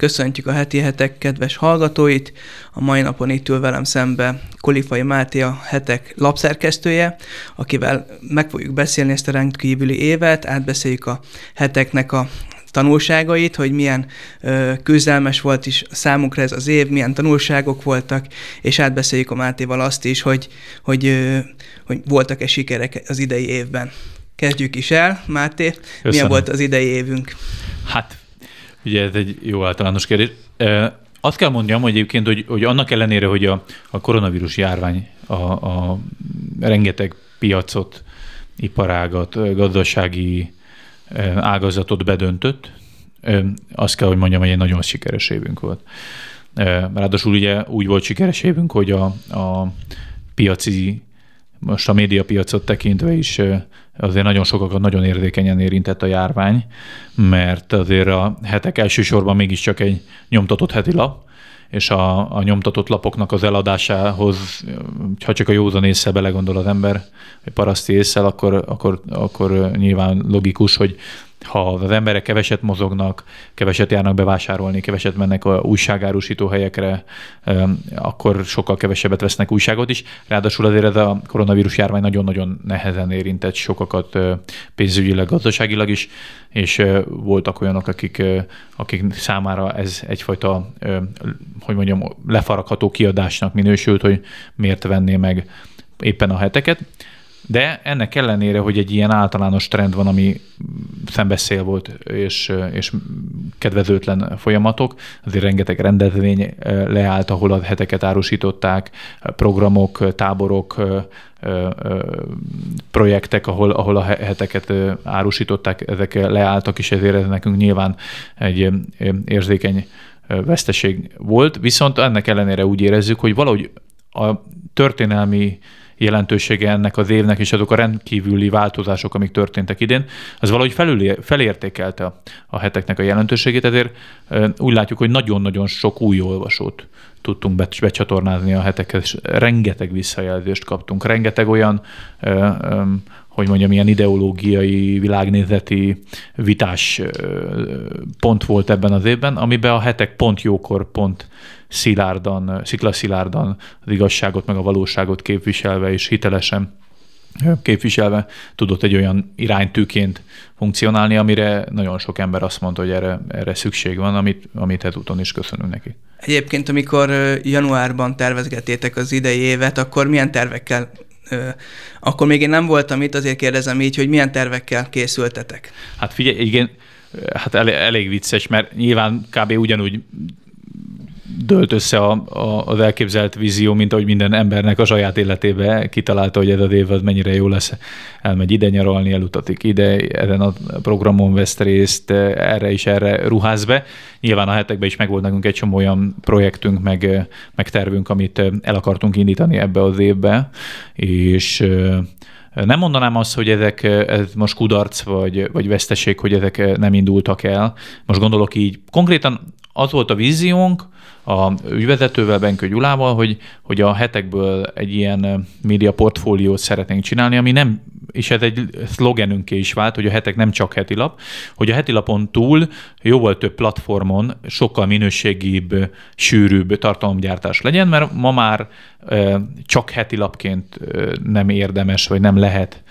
Köszöntjük a Heti Hetek kedves hallgatóit! A mai napon itt ül velem szembe Kulifay Máté, a Hetek lapszerkesztője, akivel meg fogjuk beszélni ezt a rendkívüli évet, átbeszéljük a Heteknek a tanulságait, hogy milyen küzdelmes volt is számunkra ez az év, milyen tanulságok voltak, és átbeszéljük a Mátéval azt is, hogy voltak-e sikerek az idei évben. Kezdjük is el, Máté. Köszönöm. Milyen volt az idei évünk? Hát, ugye ez egy jó általános kérdés. Azt kell mondjam, hogy egyébként, hogy annak ellenére, hogy a koronavírus járvány a rengeteg piacot, iparágat, gazdasági ágazatot bedöntött, azt kell, hogy mondjam, hogy egy nagyon sikeres évünk volt. Ráadásul ugye úgy volt sikeres évünk, hogy a piaci, most a médiapiacot tekintve is azért nagyon sokakat nagyon érzékenyen érintett a járvány, mert azért a Hetek elsősorban mégiscsak egy nyomtatott heti lap, és a nyomtatott lapoknak az eladásához, ha csak a józan ésszel belegondol az ember, vagy paraszti ésszel, akkor nyilván logikus, hogy ha az emberek keveset mozognak, keveset járnak bevásárolni, keveset mennek a újságárusító helyekre, akkor sokkal kevesebbet vesznek újságot is. Ráadásul azért ez a koronavírus járvány nagyon-nagyon nehezen érintett sokakat pénzügyileg, gazdaságilag is, és voltak olyanok, akik számára ez egyfajta, lefaragható kiadásnak minősült, hogy miért venné meg éppen a Heteket. De ennek ellenére, hogy egy ilyen általános trend van, ami szembeszél volt, és kedvezőtlen folyamatok, azért rengeteg rendezvény leállt, ahol a Heteket árusították, programok, táborok, projektek, ahol a Heteket árusították, ezek leálltak, és ezért ez nekünk nyilván egy érzékeny veszteség volt. Viszont ennek ellenére úgy érezzük, hogy valahogy a történelmi jelentősége ennek az évnek, és azok a rendkívüli változások, amik történtek idén, az valahogy felértékelte a Heteknek a jelentőségét, ezért úgy látjuk, hogy nagyon-nagyon sok új olvasót tudtunk becsatornázni a Hetekhez, rengeteg visszajelzést kaptunk, rengeteg olyan, ilyen ideológiai, világnézeti vitás pont volt ebben az évben, amiben a Hetek pont jókor, pont szilárdan az igazságot meg a valóságot képviselve és hitelesen képviselve tudott egy olyan iránytűként funkcionálni, amire nagyon sok ember azt mondta, hogy erre szükség van, amit ezúton is köszönünk neki. Egyébként, amikor januárban tervezgetétek az idei évet, akkor milyen tervekkel akkor még én nem voltam itt, azért kérdezem így, hogy milyen tervekkel készültetek? Hát figyelj, igen, hát elég vicces, mert nyilván kb. Ugyanúgy dölt össze az elképzelt vízió, mint ahogy minden embernek a saját életébe kitalálta, hogy ez az év az mennyire jó lesz. Elmegy ide nyaralni, elutatik ide, ezen a programon vesz részt, erre és erre ruház be. Nyilván a Hetekben is megvolt nekünk egy csomó olyan projektünk, meg tervünk, amit el akartunk indítani ebbe az évbe, és nem mondanám azt, hogy ez most kudarc vagy veszteség, hogy ezek nem indultak el. Most gondolok így, konkrétan az volt a víziónk a ügyvezetővel, Benkő Gyulával, hogy a Hetekből egy ilyen média portfóliót szeretnénk csinálni, ami nem, és ez egy szlogenünké is vált, hogy a Hetek nem csak hetilap, hogy a hetilapon túl jóval több platformon sokkal minőségibb, sűrűbb tartalomgyártás legyen, mert ma már csak hetilapként nem érdemes, vagy nem lehet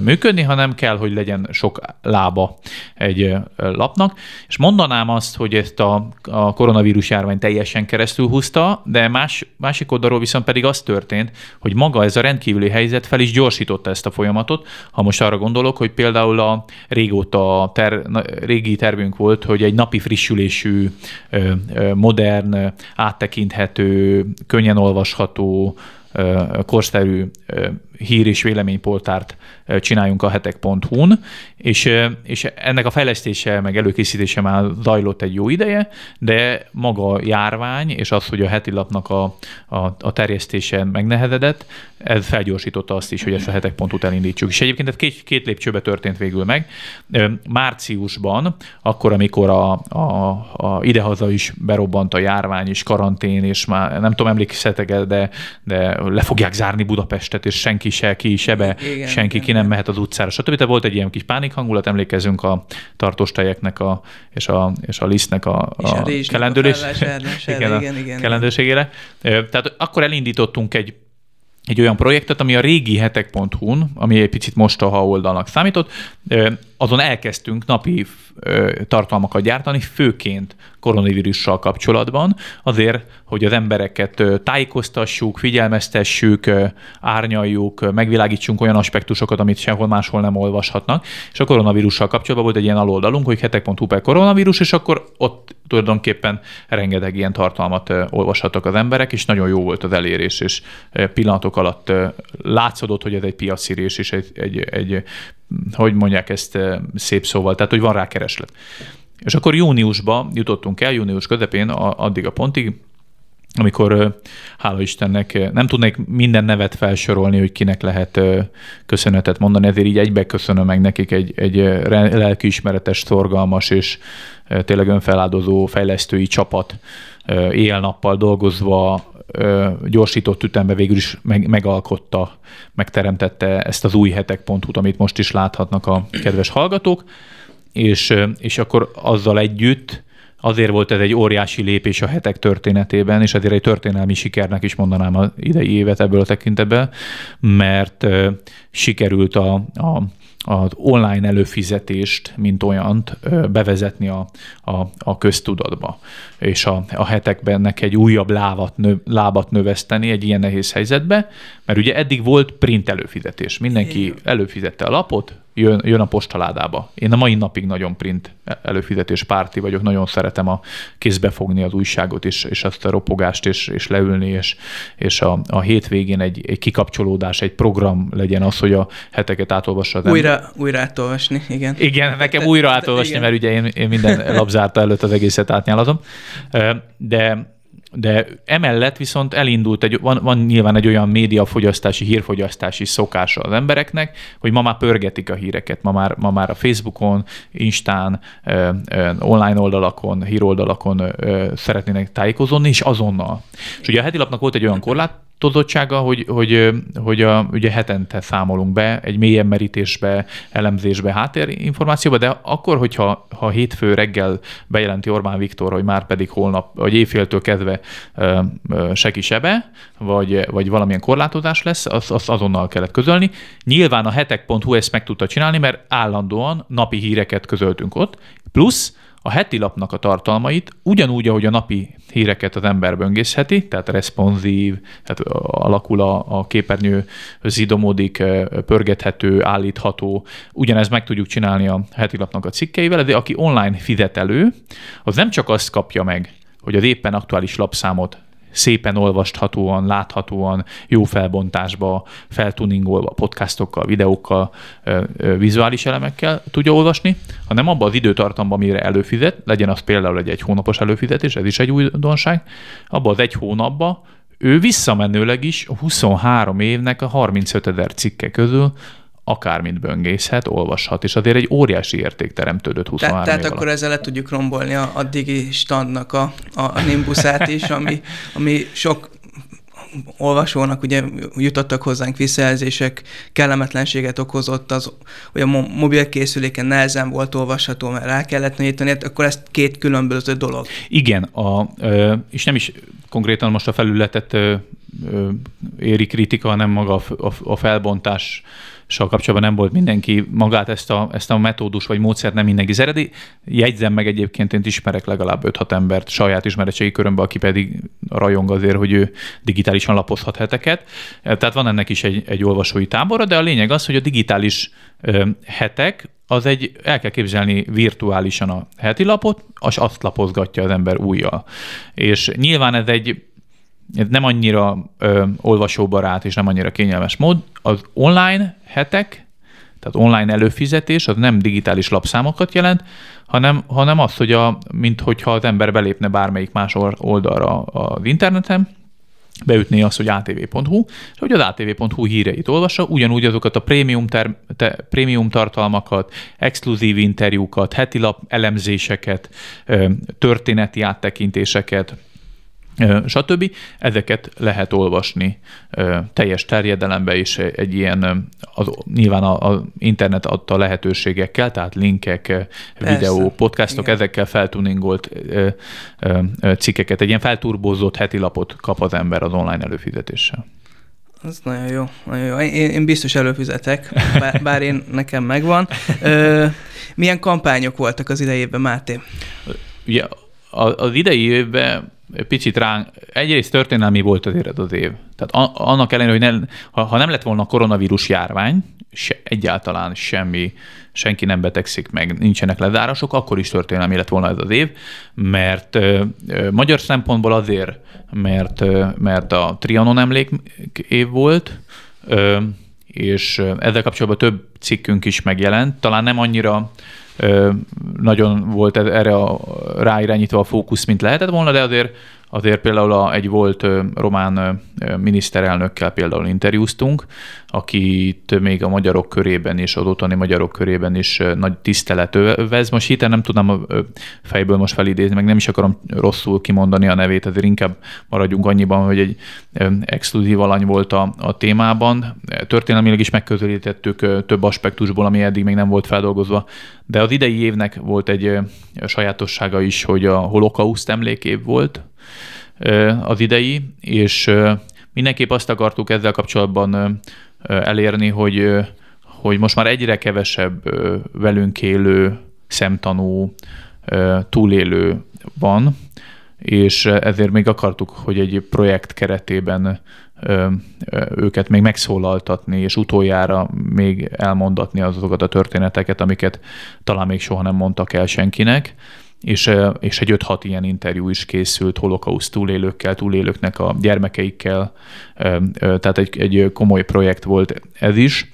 működni, hanem kell, hogy legyen sok lába egy lapnak. És mondanám azt, hogy ezt a koronavírus járvány teljesen keresztül húzta, de másik oldalról viszont pedig az történt, hogy maga ez a rendkívüli helyzet fel is gyorsította ezt a folyamatot. Ha most arra gondolok, hogy például a régi tervünk volt, hogy egy napi frissülésű, modern, áttekinthető, könnyen olvasható, korszerű hír- és véleményportárt csináljunk a hetek.hu-n, és ennek a fejlesztése meg előkészítése már zajlott egy jó ideje, de maga a járvány és az, hogy a hetilapnak a terjesztése megnehezedett, ez felgyorsította azt is, hogy ezt a hetek.hu-t elindítsuk. És egyébként ez két lépcsőbe történt végül meg. Márciusban, akkor, amikor a idehaza is berobbant a járvány és karantén, és már nem tudom, emlékszetek-e, de le fogják zárni Budapestet, és senki se, ki se be, igen, senki igen, ki nem mehet az utcára, stb. Tehát volt egy ilyen kis pánikhangulat, emlékezünk a tartós tejeknek és a lisztnek a kelendőségére. Tehát akkor elindítottunk egy olyan projektet, ami a régi hetek.hu-n, ami egy picit mostoha oldalnak számított, azon elkezdtünk napi tartalmakat gyártani, főként koronavírussal kapcsolatban, azért, hogy az embereket tájékoztassuk, figyelmeztessük, árnyaljuk, megvilágítsunk olyan aspektusokat, amit sehol máshol nem olvashatnak. És a koronavírussal kapcsolatban volt egy ilyen aloldalunk, hogy hetek.hu/koronavírus, és akkor ott tulajdonképpen rengeteg ilyen tartalmat olvashattak az emberek, és nagyon jó volt az elérés, és pillanatok alatt látszódott, hogy ez egy piacirés, és egy hogy mondják ezt szép szóval, tehát hogy van rá kereslet. És akkor júniusba jutottunk el, június közepén addig a pontig, amikor hála Istennek nem tudnék minden nevet felsorolni, hogy kinek lehet köszönetet mondani, ezért így egybe köszönöm meg nekik egy lelkiismeretes, szorgalmas és tényleg önfeláldozó fejlesztői csapat éjjel-nappal dolgozva, gyorsított ütemben végül is megalkotta, megteremtette ezt az új hetek.hu-t, amit most is láthatnak a kedves hallgatók, és akkor azzal együtt azért volt ez egy óriási lépés a hetek történetében, és azért egy történelmi sikernek is mondanám az idei évet ebből a tekintetben, mert sikerült az online előfizetést, mint olyant bevezetni a köztudatba, és a hetekben egy újabb lábat növeszteni egy ilyen nehéz helyzetbe, mert ugye eddig volt print előfizetés. Mindenki előfizette a lapot, jön a postaládába. Én a mai napig nagyon print előfizetés párti vagyok, nagyon szeretem a kézbe fogni az újságot, és azt a ropogást, és leülni, és a hétvégén egy kikapcsolódás, egy program legyen az, hogy a heteket átolvassa az ember. Újra átolvasni, igen. Igen, nekem újra átolvasni, mert ugye én minden labzárta előtt az egészet átnyálazom. De emellett viszont elindult van nyilván egy olyan médiafogyasztási, hírfogyasztási szokása az embereknek, hogy ma már pörgetik a híreket, ma már a Facebookon, Instán, online oldalakon, híroldalakon szeretnének tájékozódni, és azonnal. És ugye a hetilapnak volt egy olyan korlátozottsága, hogy ugye hetente számolunk be egy mélyen merítésbe, elemzésbe, háttérinformációba, de akkor, hogyha hétfő reggel bejelenti Orbán Viktor, hogy már pedig holnap, vagy éjféltől kezdve se kisebe, vagy valamilyen korlátozás lesz, azt azonnal kellett közölni. Nyilván a hetek.hu ezt meg tudta csinálni, mert állandóan napi híreket közöltünk ott, plusz a heti lapnak a tartalmait ugyanúgy, ahogy a napi híreket az ember böngészheti, tehát responszív, tehát alakul a képernyő, zidomodik, pörgethető, állítható. Ugyanezt meg tudjuk csinálni a heti lapnak a cikkeivel, de aki online fizetelő, az nem csak azt kapja meg, hogy az éppen aktuális lapszámot szépen olvashatóan, láthatóan, jó felbontásba, feltuningolva, podcastokkal, videókkal, vizuális elemekkel tudja olvasni, hanem abban az időtartamban, amire előfizet, legyen az például egy hónapos előfizetés, ez is egy újdonság, abban az egy hónapban ő visszamenőleg is a 23 évnek a 35 000 cikke közül akármit böngészhet, olvashat, és azért egy óriási érték teremtődött 23 év alatt. Tehát akkor ezzel le tudjuk rombolni a digi standnak a nimbuszát is, ami sok olvasónak ugye jutottak hozzánk visszajelzések, kellemetlenséget okozott, hogy a mobilkészüléken nehezen volt olvasható, mert rá kellett nyitani, akkor ez két különböző dolog. Igen, és nem is konkrétan most a felületet éri kritika, hanem maga a felbontás kapcsolatban nem volt mindenki magát ezt a metódus vagy módszert nem mindenki szereti. Jegyzem meg egyébként, én ismerek legalább 5-6 embert saját ismeretségi körömben, aki pedig rajong azért, hogy ő digitálisan lapozhat heteket. Tehát van ennek is egy olvasói tábora, de a lényeg az, hogy a digitális hetek, el kell képzelni virtuálisan a heti lapot, és azt lapozgatja az ember újjal. És nyilván ez nem annyira olvasóbarát és nem annyira kényelmes mód. Az online hetek, tehát online előfizetés, az nem digitális lapszámokat jelent, hanem az, hogy mint hogyha az ember belépne bármelyik más oldalra az interneten, beütné azt, hogy atv.hu, és hogy az atv.hu híreit olvassa, ugyanúgy azokat a prémium tartalmakat, exkluzív interjúkat, heti lap elemzéseket, történeti áttekintéseket, stb. Ezeket lehet olvasni teljes terjedelemben is egy ilyen, nyilván az internet adta lehetőségekkel, tehát linkek, persze, videó, podcastok, igen, ezekkel feltuningolt cikkeket, egy ilyen felturbózott heti lapot kap az ember az online előfizetéssel. Ez nagyon jó, nagyon jó. Én biztos előfizetek, bár nekem megvan. Milyen kampányok voltak az idei évben, Máté? Ugye az idei évben picit ránk, egyrészt történelmi volt azért az év. Tehát annak ellenére, hogy ha nem lett volna koronavírus járvány, egyáltalán semmi, senki nem betegszik meg, nincsenek lezárások, akkor is történelmi lett volna ez az év, mert magyar szempontból azért, mert a Trianon emlék év volt, és ezzel kapcsolatban több cikkünk is megjelent, talán nem annyira nagyon volt erre ráirányítva a fókusz, mint lehetett volna, de azért például egy volt román miniszterelnökkel például interjúztunk, akit még a magyarok körében és az otthoni magyarok körében is nagy tisztelet övez. Most hittem nem tudnám fejből most felidézni, meg nem is akarom rosszul kimondani a nevét, azért inkább maradjunk annyiban, hogy egy exkluzív alany volt a témában. Történelmileg is megközelítettük több aspektusból, ami eddig még nem volt feldolgozva, de az idei évnek volt egy sajátossága is, hogy a holokauszt emlékév volt az idei, és mindenképp azt akartuk ezzel kapcsolatban elérni, hogy most már egyre kevesebb velünk élő, szemtanú, túlélő van, és ezért még akartuk, hogy egy projekt keretében őket még megszólaltatni, és utoljára még elmondatni azokat a történeteket, amiket talán még soha nem mondtak el senkinek. És egy 5-6 ilyen interjú is készült holokauszt túlélőkkel, túlélőknek a gyermekeikkel, tehát egy komoly projekt volt ez is.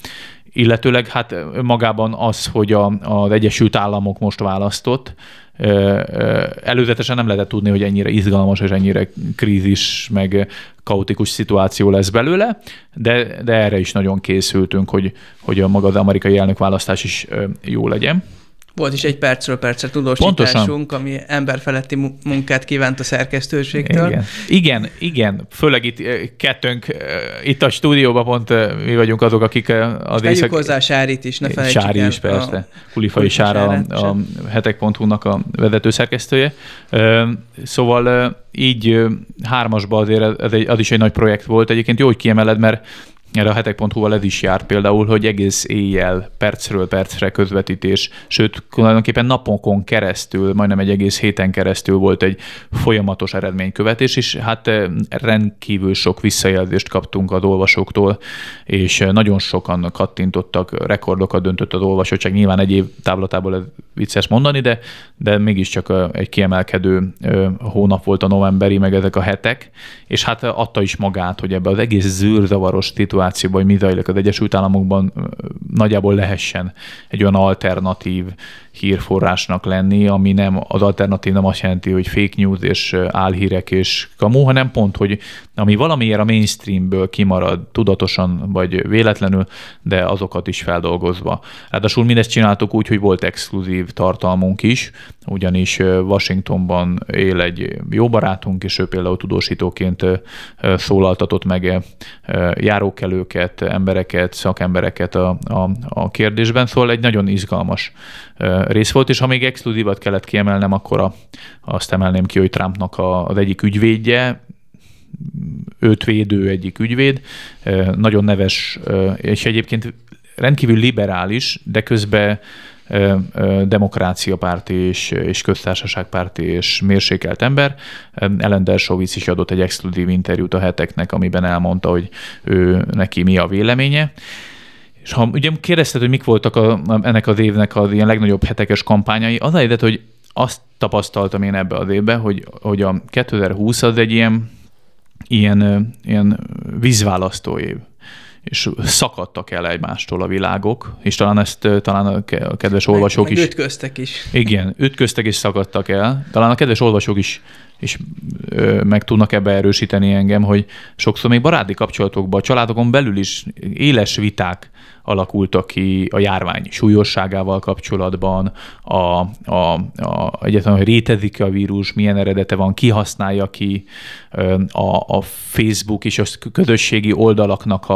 Illetőleg hát magában az, hogy az Egyesült Államok most választott, előzetesen nem lehetett tudni, hogy ennyire izgalmas és ennyire krízis, meg kaotikus szituáció lesz belőle, de erre is nagyon készültünk, hogy a maga az amerikai elnökválasztás is jó legyen. Volt is egy percről percre tudósításunk, pontosan, ami emberfeletti munkát kívánt a szerkesztőségtől. Igen. Főleg itt kettőnk, itt a stúdióban pont mi vagyunk azok, akik az éjszak... Tegyük hozzá Sárit is, ne felejtsük Sári el. Sári is, persze. Kulifai Sára, a hetek.hu-nak a vezetőszerkesztője. Szóval így hármasban azért az is egy nagy projekt volt. Egyébként jó, hogy kiemeled, mert erre a hetek.hu-val ez is járt például, hogy egész éjjel, percről percre közvetítés, sőt, tulajdonképpen naponkon keresztül, majdnem egy egész héten keresztül volt egy folyamatos eredménykövetés, és hát rendkívül sok visszajelzést kaptunk az olvasóktól, és nagyon sokan kattintottak, rekordokat döntött az olvasóság, nyilván egy év távlatából ez vicces mondani, de mégiscsak egy kiemelkedő hónap volt a novemberi, meg ezek a hetek, és hát adta is magát, hogy ebbe az egész zűrzavaros hogy mi zajlik az Egyesült Államokban, nagyjából lehessen egy olyan alternatív hírforrásnak lenni, ami nem, az alternatív nem azt jelenti, hogy fake news és álhírek és kamu, hanem pont, hogy ami valamiért a mainstreamből kimarad tudatosan vagy véletlenül, de azokat is feldolgozva. Ráadásul mindezt csináltuk úgy, hogy volt exkluzív tartalmunk is, ugyanis Washingtonban él egy jó barátunk, és ő például tudósítóként szólaltatott meg járókelőket, embereket, szakembereket a kérdésben, szóval egy nagyon izgalmas rész volt, és ha még exkluzívat kellett kiemelnem, akkor azt emelném ki, hogy Trumpnak az egyik ügyvédje, őt védő egyik ügyvéd, nagyon neves, és egyébként rendkívül liberális, de közben demokráciapárti és köztársaságpárti és mérsékelt ember. Ellen Dershowitz is adott egy exkluzív interjút a heteknek, amiben elmondta, hogy ő neki mi a véleménye. És ha ugye kérdezted, hogy mik voltak ennek az évnek az ilyen legnagyobb hetekes kampányai, az a helyzet, hogy azt tapasztaltam én ebbe az évbe, hogy a 2020 az egy ilyen vízválasztó év, és szakadtak el egymástól a világok, és talán a kedves olvasók meg is... ütköztek is. Igen, ütköztek és szakadtak el. Talán a kedves olvasók is és meg tudnak ebbe erősíteni engem, hogy sokszor még baráti kapcsolatokban, a családokon belül is éles viták alakultak ki a járvány súlyosságával kapcsolatban, egyáltalán, hogy rétezik a vírus, milyen eredete van, ki használja ki, a Facebook és a közösségi oldalaknak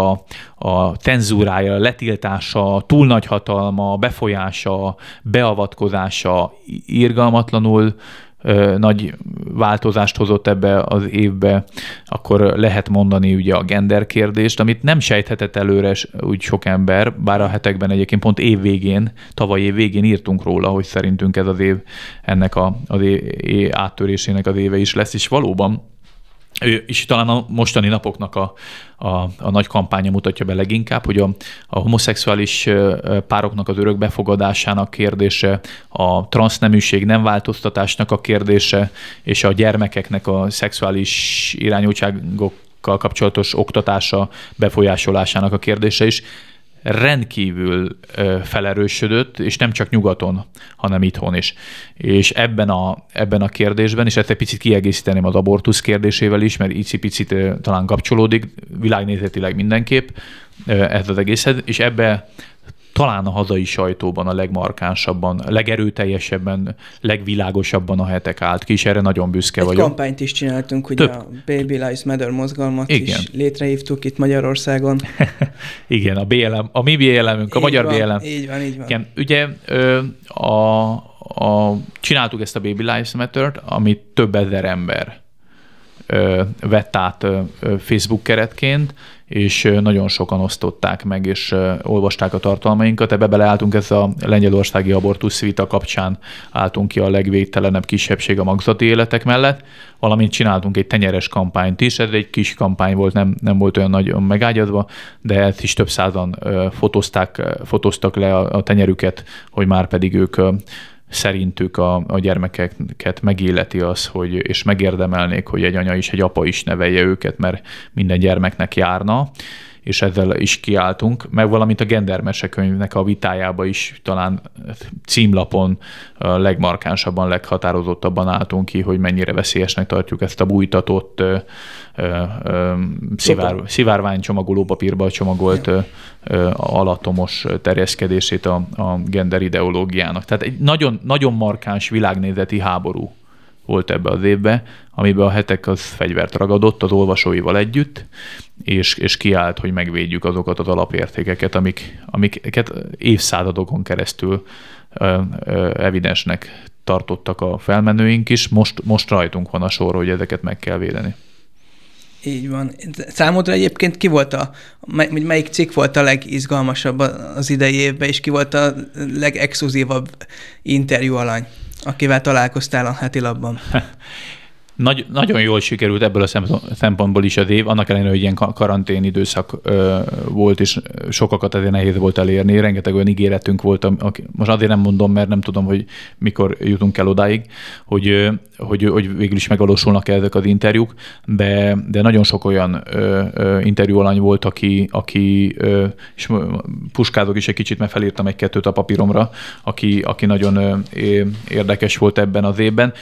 a cenzúrája, a letiltása, túl nagy hatalma, befolyása, beavatkozása irgalmatlanul nagy változást hozott ebbe az évbe, akkor lehet mondani ugye a gender kérdést, amit nem sejthetett előre úgy sok ember, bár a hetekben egyébként pont tavaly év végén írtunk róla, hogy szerintünk ez az év ennek az év áttörésének az éve is lesz, és valóban, és talán a mostani napoknak a nagy kampánya mutatja be leginkább, hogy a homoszexuális pároknak az örökbefogadásának kérdése, a transzneműség nem változtatásnak a kérdése, és a gyermekeknek a szexuális irányultságokkal kapcsolatos oktatása, befolyásolásának a kérdése is rendkívül felerősödött, és nem csak nyugaton, hanem itthon is. És ebben a kérdésben, és ezt egy picit kiegészíteném az abortusz kérdésével is, mert icipicit talán kapcsolódik, világnézetileg mindenképp ez az egészhez, és ebbe talán a hazai sajtóban a legmarkánsabban, a legerőteljesebben, legvilágosabban a hetek állt ki, és erre nagyon büszke vagyok. Egy kampányt is csináltunk, ugye a Baby Lives Matter mozgalmat is létrehívtuk itt Magyarországon. Igen, a BLM, a mi BLM-ünk, a magyar BLM. Így van. Igen, ugye csináltuk ezt a Baby Lives Matter-t, amit több ezer ember vett át Facebook keretként, és nagyon sokan osztották meg, és olvasták a tartalmainkat. Ebbe beleálltunk, ez a lengyelországi abortusz vita kapcsán álltunk ki a legvédtelenebb kisebbség a magzati életek mellett, valamint csináltunk egy tenyeres kampányt is, ez egy kis kampány volt, nem volt olyan nagyon megágyazva, de ezt is több százan fotóztak le a tenyerüket, hogy már pedig ők szerintük a gyermekeket megilleti az, hogy, és megérdemelnék, hogy egy anya is, egy apa is nevelje őket, mert minden gyermeknek járna, és ezzel is kiálltunk, meg valamint a gendermesekönyvnek a vitájába is talán címlapon legmarkánsabban, leghatározottabban álltunk ki, hogy mennyire veszélyesnek tartjuk ezt a bújtatott, szivárványcsomagoló papírba csomagolt alatomos terjeszkedését a gender ideológiának. Tehát egy nagyon, nagyon markáns világnézeti háború volt ebbe az évbe, amiben a hetek az fegyvert ragadott az olvasóival együtt, és kiállt, hogy megvédjük azokat az alapértékeket, amiket évszázadokon keresztül evidensnek tartottak a felmenőink is. Most rajtunk van a sor, hogy ezeket meg kell védeni. Így van. Számodra egyébként ki volt melyik cikk volt a legizgalmasabb az idei évben, és ki volt a legexkluzívabb interjú alany, akivel találkoztál a hetilapban? Nagyon jól sikerült ebből a szempontból is az év, annak ellenére, hogy ilyen karantén időszak volt, és sokakat azért nehéz volt elérni, rengeteg olyan ígéretünk volt, most azért nem mondom, mert nem tudom, hogy mikor jutunk el odáig, hogy végül is megvalósulnak ezek az interjúk, de nagyon sok olyan interjúalany volt, aki és puskázok is egy kicsit, mert felírtam egy-kettőt a papíromra, aki nagyon érdekes volt ebben az évben.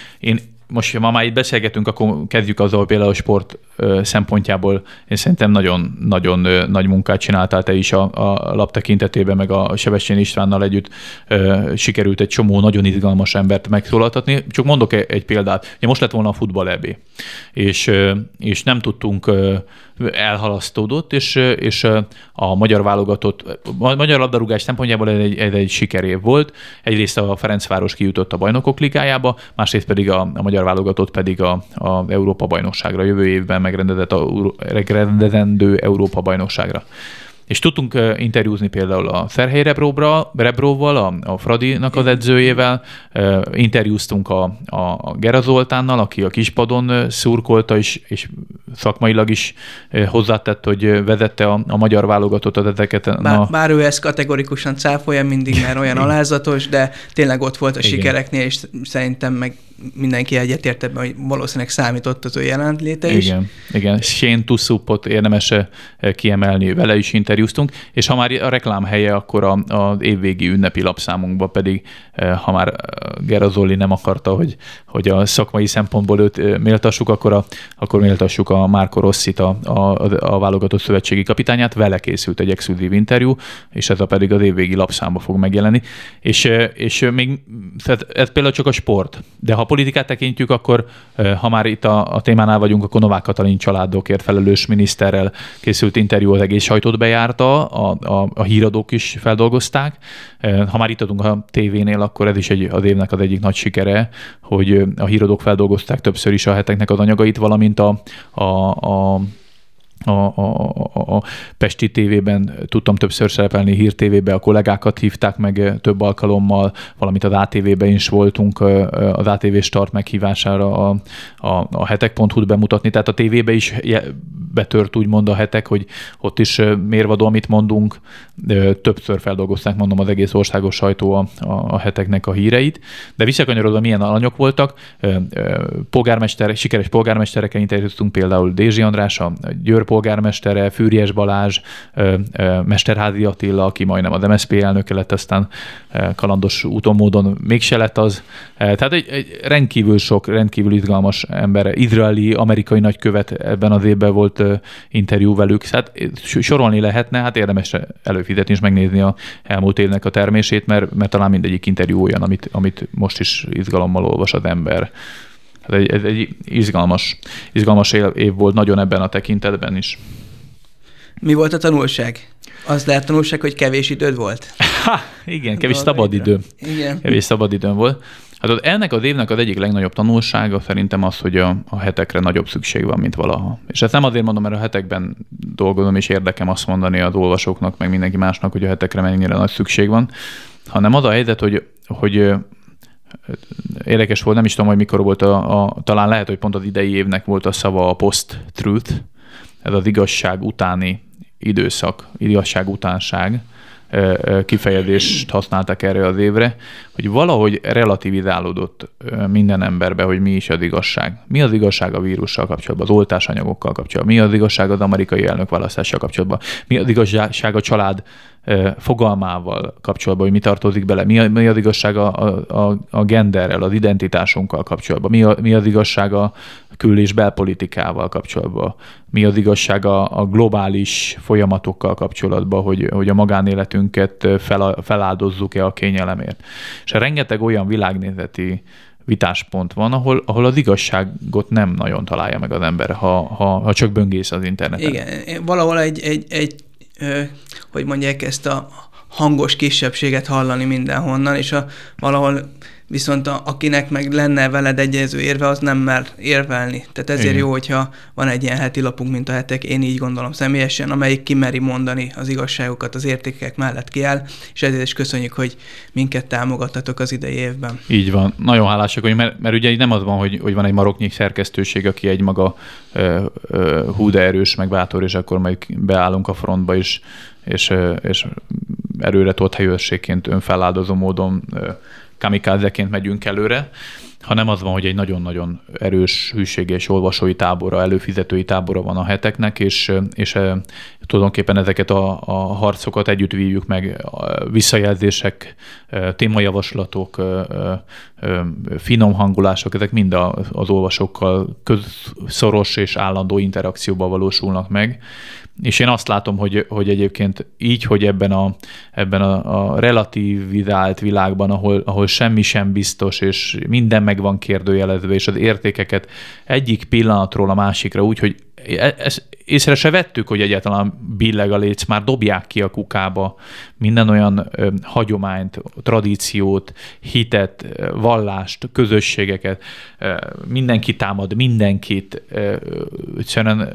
Most, ha már itt beszélgetünk, akkor kezdjük azzal, például a sport szempontjából én szerintem nagyon-nagyon nagy munkát csináltál te is a lap tekintetében, meg a Sebessén Istvánnal együtt sikerült egy csomó nagyon izgalmas embert megszólaltatni. Csak mondok egy példát. Ugye most lett volna a futball-EB, és nem tudtunk, elhalasztódott, és a magyar válogatott, a magyar labdarúgás szempontjából egy sikerév volt. Egyrészt a Ferencváros kijutott a Bajnokok Ligájába, másrészt pedig a magyar válogatott pedig a Európa-bajnokságra, jövő évben megrendezendő Európa-bajnokságra. És tudtunk interjúzni például a Szerhij Rebrovval, a Fradinak az edzőjével, interjúztunk a Gera Zoltánnal, aki a kispadon szurkolta, és szakmailag is hozzátett, hogy vezette a magyar válogatottat ezeket. Bár ő ezt kategorikusan cáfolja mindig, mert olyan alázatos, de tényleg ott volt a sikereknél, és szerintem meg mindenki egyetért ebben, hogy valószínűleg számított az ő jelenléte is. Igen. Shane Tusupot érdemes kiemelni, vele is interjúztunk, és ha már a reklám helye, akkor az évvégi ünnepi lapszámunkban pedig, ha már Gera Zoli nem akarta, hogy a szakmai szempontból őt méltassuk, akkor méltassuk a Marco Rossit, a válogatott szövetségi kapitányát, vele készült egy exkluzív interjú, és ez a pedig az évvégi lapszámba fog megjelenni. És még ez például csak a sport, de ha politikát tekintjük, akkor ha már itt a témánál vagyunk, akkor Novák Katalin családokért felelős miniszterrel készült interjú, az egész sajtót bejárta, a híradók is feldolgozták. Ha már itt adunk a tévénél, akkor ez is az évnek az egyik nagy sikere, hogy a híradók feldolgozták többször is a heteknek az anyagait, valamint a Pesti TV-ben tudtam többször szerepelni, Hír TV-be a kollégákat hívták meg több alkalommal, valamint az ATV-ben is voltunk, az ATV Start meghívására a hetek.hu-t bemutatni, tehát a TV-be is betört úgymond a hetek, hogy ott is mérvadó, amit mondunk, többször feldolgozták, mondom, az egész országos sajtó a heteknek a híreit, de visszakanyarodva milyen alanyok voltak, sikeres polgármesterekkel interjúztunk, például Dési András, a Győr polgármestere, Fürjes Balázs, Mesterházi Attila, aki majdnem az MSZP elnöke lett, aztán kalandos úton módon mégse lett az. Tehát egy rendkívül sok, rendkívül izgalmas ember, izraeli, amerikai nagykövet ebben az évben volt interjú velük. Hát sorolni lehetne, hát érdemes előfizetni és megnézni az elmúlt évnek a termését, mert talán mindegyik interjú olyan, amit most is izgalommal olvas az ember. Ez egy izgalmas év volt nagyon ebben a tekintetben is. Mi volt a tanulság? Az lehet tanulság, hogy kevés időd volt? Igen, kevés szabadidőm. Kevés szabadidőm volt. Hát ennek az évnek az egyik legnagyobb tanulsága szerintem az, hogy a hetekre nagyobb szükség van, mint valaha. És ezt nem azért mondom, mert a hetekben dolgozom, és érdekem azt mondani az olvasóknak, meg mindenki másnak, hogy a hetekre mennyire nagy szükség van, hanem az a helyzet, hogy érdekes volt, nem is tudom, hogy mikor volt talán lehet, hogy pont az idei évnek volt a szava a post-truth, ez az igazság utáni időszak, igazság utánság kifejezést használták erre az évre, hogy valahogy relativizálódott minden emberbe, hogy mi is az igazság. Mi az igazság a vírussal kapcsolatban, az oltásanyagokkal kapcsolatban, mi az igazság az amerikai elnökválasztással kapcsolatban, mi az igazság a család fogalmával kapcsolatban, hogy mi tartozik bele, mi az igazság a genderrel, az identitásunkkal kapcsolatban, mi az igazság a kül- és belpolitikával kapcsolatban, mi az igazság a globális folyamatokkal kapcsolatban, hogy a magánéletünket feláldozzuk-e a kényelemért. És rengeteg olyan világnézeti vitáspont van, ahol az igazságot nem nagyon találja meg az ember, ha csak böngész az interneten. Igen, valahol egy hogy mondják, ezt a hangos kisebbséget hallani mindenhonnan, és valahol viszont akinek meg lenne veled egyező érve, az nem mer érvelni. Tehát ezért jó, hogyha van egy ilyen heti lapunk, mint a hetek, én így gondolom személyesen, amelyik kimeri mondani az igazságokat, az értékek mellett kiáll, és ezért is köszönjük, hogy minket támogattatok az idei évben. Így van. Nagyon hálásak vagyunk, mert ugye nem az van, hogy van egy maroknyi szerkesztőség, aki egy maga hú de erős, meg bátor, és akkor majd beállunk a frontba is, és erőre tolt helyőrségként önfeláldozó módon kamikázeként megyünk előre, hanem az van, hogy egy nagyon-nagyon erős hűséges olvasói tábora, előfizetői tábora van a heteknek, és tulajdonképpen ezeket a harcokat együtt vívjuk meg, visszajelzések, témajavaslatok, finom hangulások, ezek mind az olvasókkal szoros és állandó interakcióban valósulnak meg. És én azt látom, hogy egyébként így, hogy ebben a relativizált világban, ahol semmi sem biztos, és minden meg van kérdőjelezve, és az értékeket egyik pillanatról a másikra úgy, hogy észre se vettük, hogy egyáltalán billeg a léc, már dobják ki a kukába minden olyan hagyományt, tradíciót, hitet, vallást, közösségeket. Mindenki támad mindenkit, egyszerűen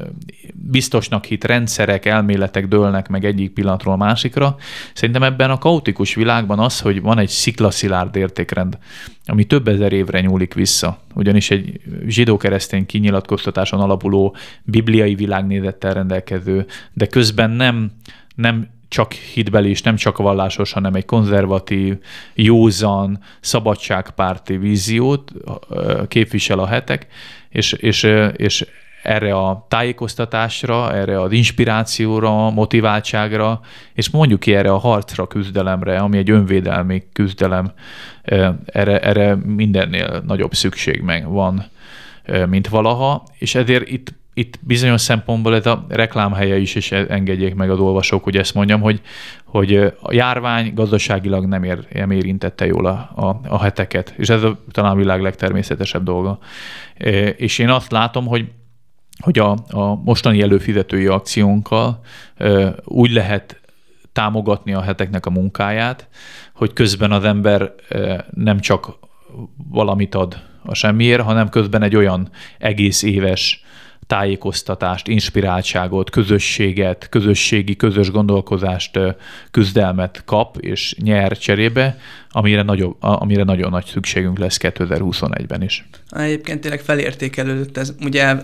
biztosnak hit rendszerek, elméletek dőlnek meg egyik pillanatról a másikra. Szerintem ebben a kaotikus világban az, hogy van egy sziklaszilárd értékrend, ami több ezer évre nyúlik vissza, ugyanis egy zsidó-keresztény kinyilatkoztatáson alapuló, bibliai világnézettel rendelkező, de közben nem csak hitbeli és nem csak vallásos, hanem egy konzervatív, józan, szabadságpárti víziót képvisel a hetek, és erre a tájékoztatásra, erre az inspirációra, motiváltságra, és mondjuk ki erre a harcra, küzdelemre, ami egy önvédelmi küzdelem, erre mindennél nagyobb szükség van, mint valaha, és ezért itt bizonyos szempontból ez a reklámhelye is, és engedjék meg az olvasók, hogy ezt mondjam, hogy a járvány gazdaságilag nem érintette jól a heteket, és ez talán a világ legtermészetesebb dolga. És én azt látom, hogy a mostani előfizetői akciónkkal úgy lehet támogatni a heteknek a munkáját, hogy közben az ember nem csak valamit ad a semmiért, hanem közben egy olyan egész éves tájékoztatást, inspiráltságot, közösséget, közös gondolkozást, küzdelmet kap és nyer cserébe, amire nagyon nagy szükségünk lesz 2021-ben is. Egyébként tényleg felértékelődött ez. Ugye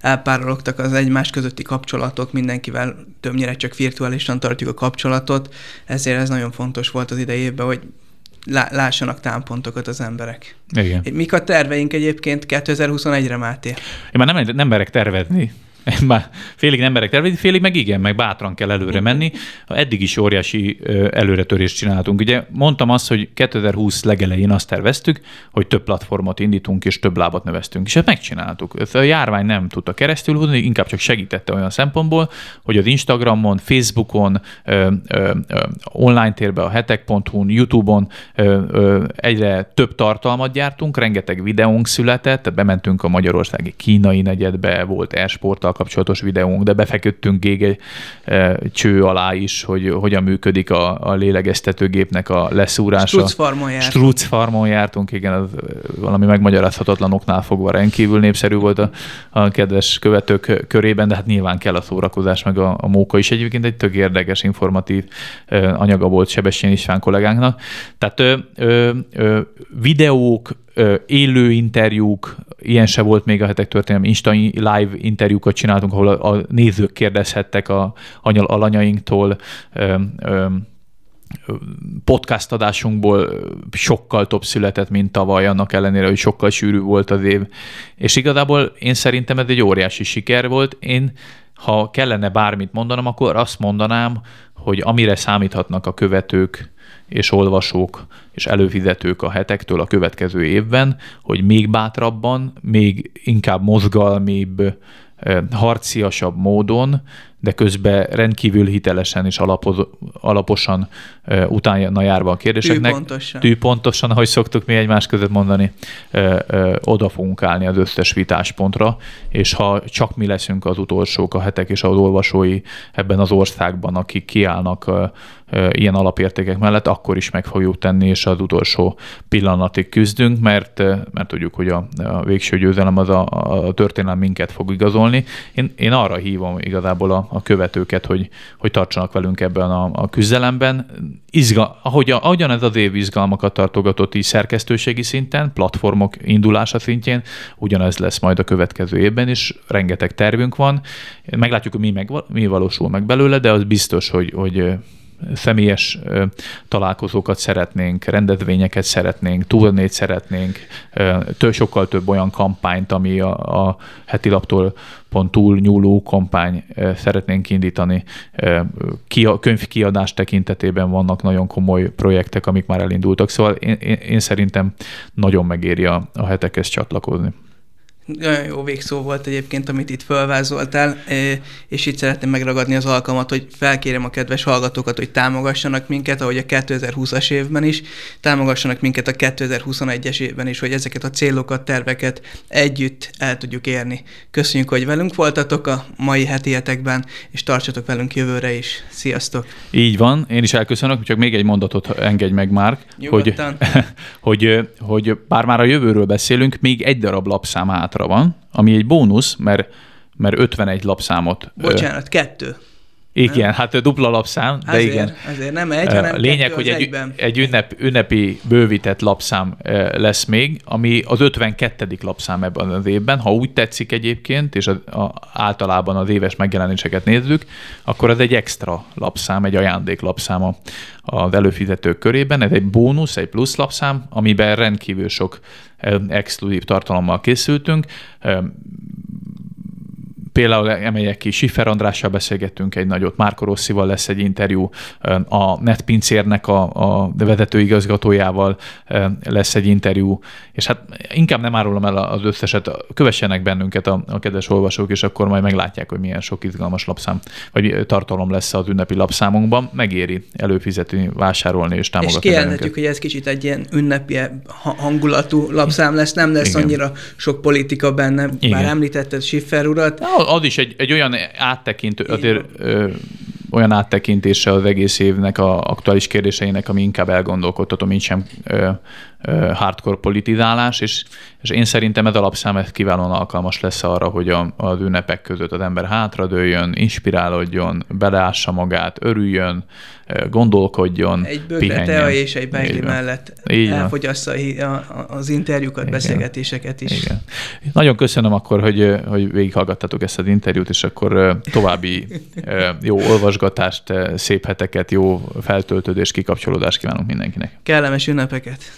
elpárologtak az egymás közötti kapcsolatok, mindenkivel többnyire csak virtuálisan tartjuk a kapcsolatot, ezért ez nagyon fontos volt az idei évben, hogy lássanak támpontokat az emberek. Igen. Mik a terveink egyébként 2021-re, Máté? Én már nem merek tervezni. Már félig nem merek tervezni, félig meg igen, meg bátran kell előre menni. Eddig is óriási előretörést csináltunk. Ugye mondtam azt, hogy 2020 legelején azt terveztük, hogy több platformot indítunk, és több lábat növesztünk. És ezt megcsináltuk. A járvány nem tudta keresztül húzni, inkább csak segítette olyan szempontból, hogy az Instagramon, Facebookon, online térben, a hetek.hu-n, YouTube-on egyre több tartalmat gyártunk, rengeteg videónk született, bementünk a magyarországi kínai negyedbe, volt e-sporttal kapcsolatos videónk, de befeküdtünk egy cső alá is, hogy hogyan működik a lélegeztetőgépnek a leszúrása. Strucfarmon jártunk, igen, az valami megmagyarázhatatlan oknál fogva rendkívül népszerű volt a kedves követők körében, de hát nyilván kell a szórakozás, meg a móka is. Egyébként egy tök érdekes, informatív anyaga volt Sebessén István kollégánknak. Tehát videók, élő interjúk, ilyen se volt még a hetek történelem, Insta live interjúkat csináltunk, ahol a nézők kérdezhettek a alanyainktól, podcast adásunkból sokkal több született, mint tavaly, annak ellenére, hogy sokkal sűrű volt az év. És igazából én szerintem ez egy óriási siker volt. Én, ha kellene bármit mondanom, akkor azt mondanám, hogy amire számíthatnak a követők és olvasók és előfizetők a hetektől a következő évben, hogy még bátrabban, még inkább mozgalmibb, harciasabb módon, de közben rendkívül hitelesen és alaposan utána járva a kérdéseknek. Tűpontosan, ahogy szoktuk mi egymás között mondani, oda fogunk állni az összes vitáspontra, és ha csak mi leszünk az utolsók, a hetek és az olvasói ebben az országban, akik kiállnak ilyen alapértékek mellett, akkor is meg fogjuk tenni, és az utolsó pillanatig küzdünk, mert tudjuk, hogy a végső győzelem az a történelem minket fog igazolni. Én arra hívom igazából a követőket, hogy tartsanak velünk ebben a küzdelemben. Ahogyan ez az év izgalmakat tartogatott így szerkesztőségi szinten, platformok indulása szintjén, ugyanez lesz majd a következő évben is, rengeteg tervünk van. Meglátjuk, hogy mi valósul meg belőle, de az biztos, hogy személyes találkozókat szeretnénk, rendezvényeket szeretnénk, turnét szeretnénk, sokkal több olyan kampányt, ami a hetilaptól pont túl nyúló kampány szeretnénk indítani. Könyvkiadás tekintetében vannak nagyon komoly projektek, amik már elindultak, szóval én szerintem nagyon megéri a hetekhez csatlakozni. Nagyon jó végszó volt egyébként, amit itt felvázoltál, és itt szeretném megragadni az alkalmat, hogy felkérem a kedves hallgatókat, hogy támogassanak minket, ahogy a 2020-as évben is, támogassanak minket a 2021-es évben is, hogy ezeket a célokat, terveket együtt el tudjuk érni. Köszönjük, hogy velünk voltatok a mai heti hetekben, és tartsatok velünk jövőre is. Sziasztok! Így van, én is elköszönök, csak még egy mondatot engedj meg, Márk, hogy bár már a jövőről beszélünk, még egy darab lapszám hátra van, ami egy bónusz, mert 51 lapszámot... Bocsánat, kettő. Igen, hát dupla lapszám, de ezért, igen. Ezért nem egy, hanem lényeg, hogy egy ünnepi bővített lapszám lesz még, ami az 52. lapszám ebben az évben. Ha úgy tetszik egyébként, és általában az éves megjelenéseket nézzük, akkor ez egy extra lapszám, egy ajándéklapszám az előfizetők körében. Ez egy bónusz, egy plusz lapszám, amiben rendkívül sok exkluzív tartalommal készültünk. Például emeljek ki, Schiffer Andrással beszélgettünk egy nagyot, Marco Rossival lesz egy interjú, a Netpincérnek a vezetőigazgatójával lesz egy interjú, és hát inkább nem árulom el az összeset, kövessenek bennünket a kedves olvasók, és akkor majd meglátják, hogy milyen sok izgalmas lapszám, vagy tartalom lesz az ünnepi lapszámunkban, megéri előfizetni, vásárolni és támogatni. És kijelenthetjük, hogy ez kicsit egy ilyen ünnepi hangulatú lapszám lesz, nem lesz igen. annyira sok politika benne, igen. Már említetted Schiffer urat. Az is egy olyan áttekintő, olyan áttekintése az egész évnek a aktuális kérdéseinek, ami inkább elgondolkodtató, mint sem hardcore politizálás, és én szerintem ez a lapszám ez kiválóan alkalmas lesz arra, hogy az ünnepek között az ember hátradőljön, inspirálódjon, belássa magát, örüljön, gondolkodjon, egy pihenjen. Egy bögre tea és egy bengli mellett elfogyassza az interjúkat, igen. Beszélgetéseket is. Igen. Nagyon köszönöm akkor, hogy végighallgattatok ezt az interjút, és akkor további jó olvasgatást, szép heteket, jó feltöltődést, kikapcsolódást kívánunk mindenkinek. Kellemes ünnepeket!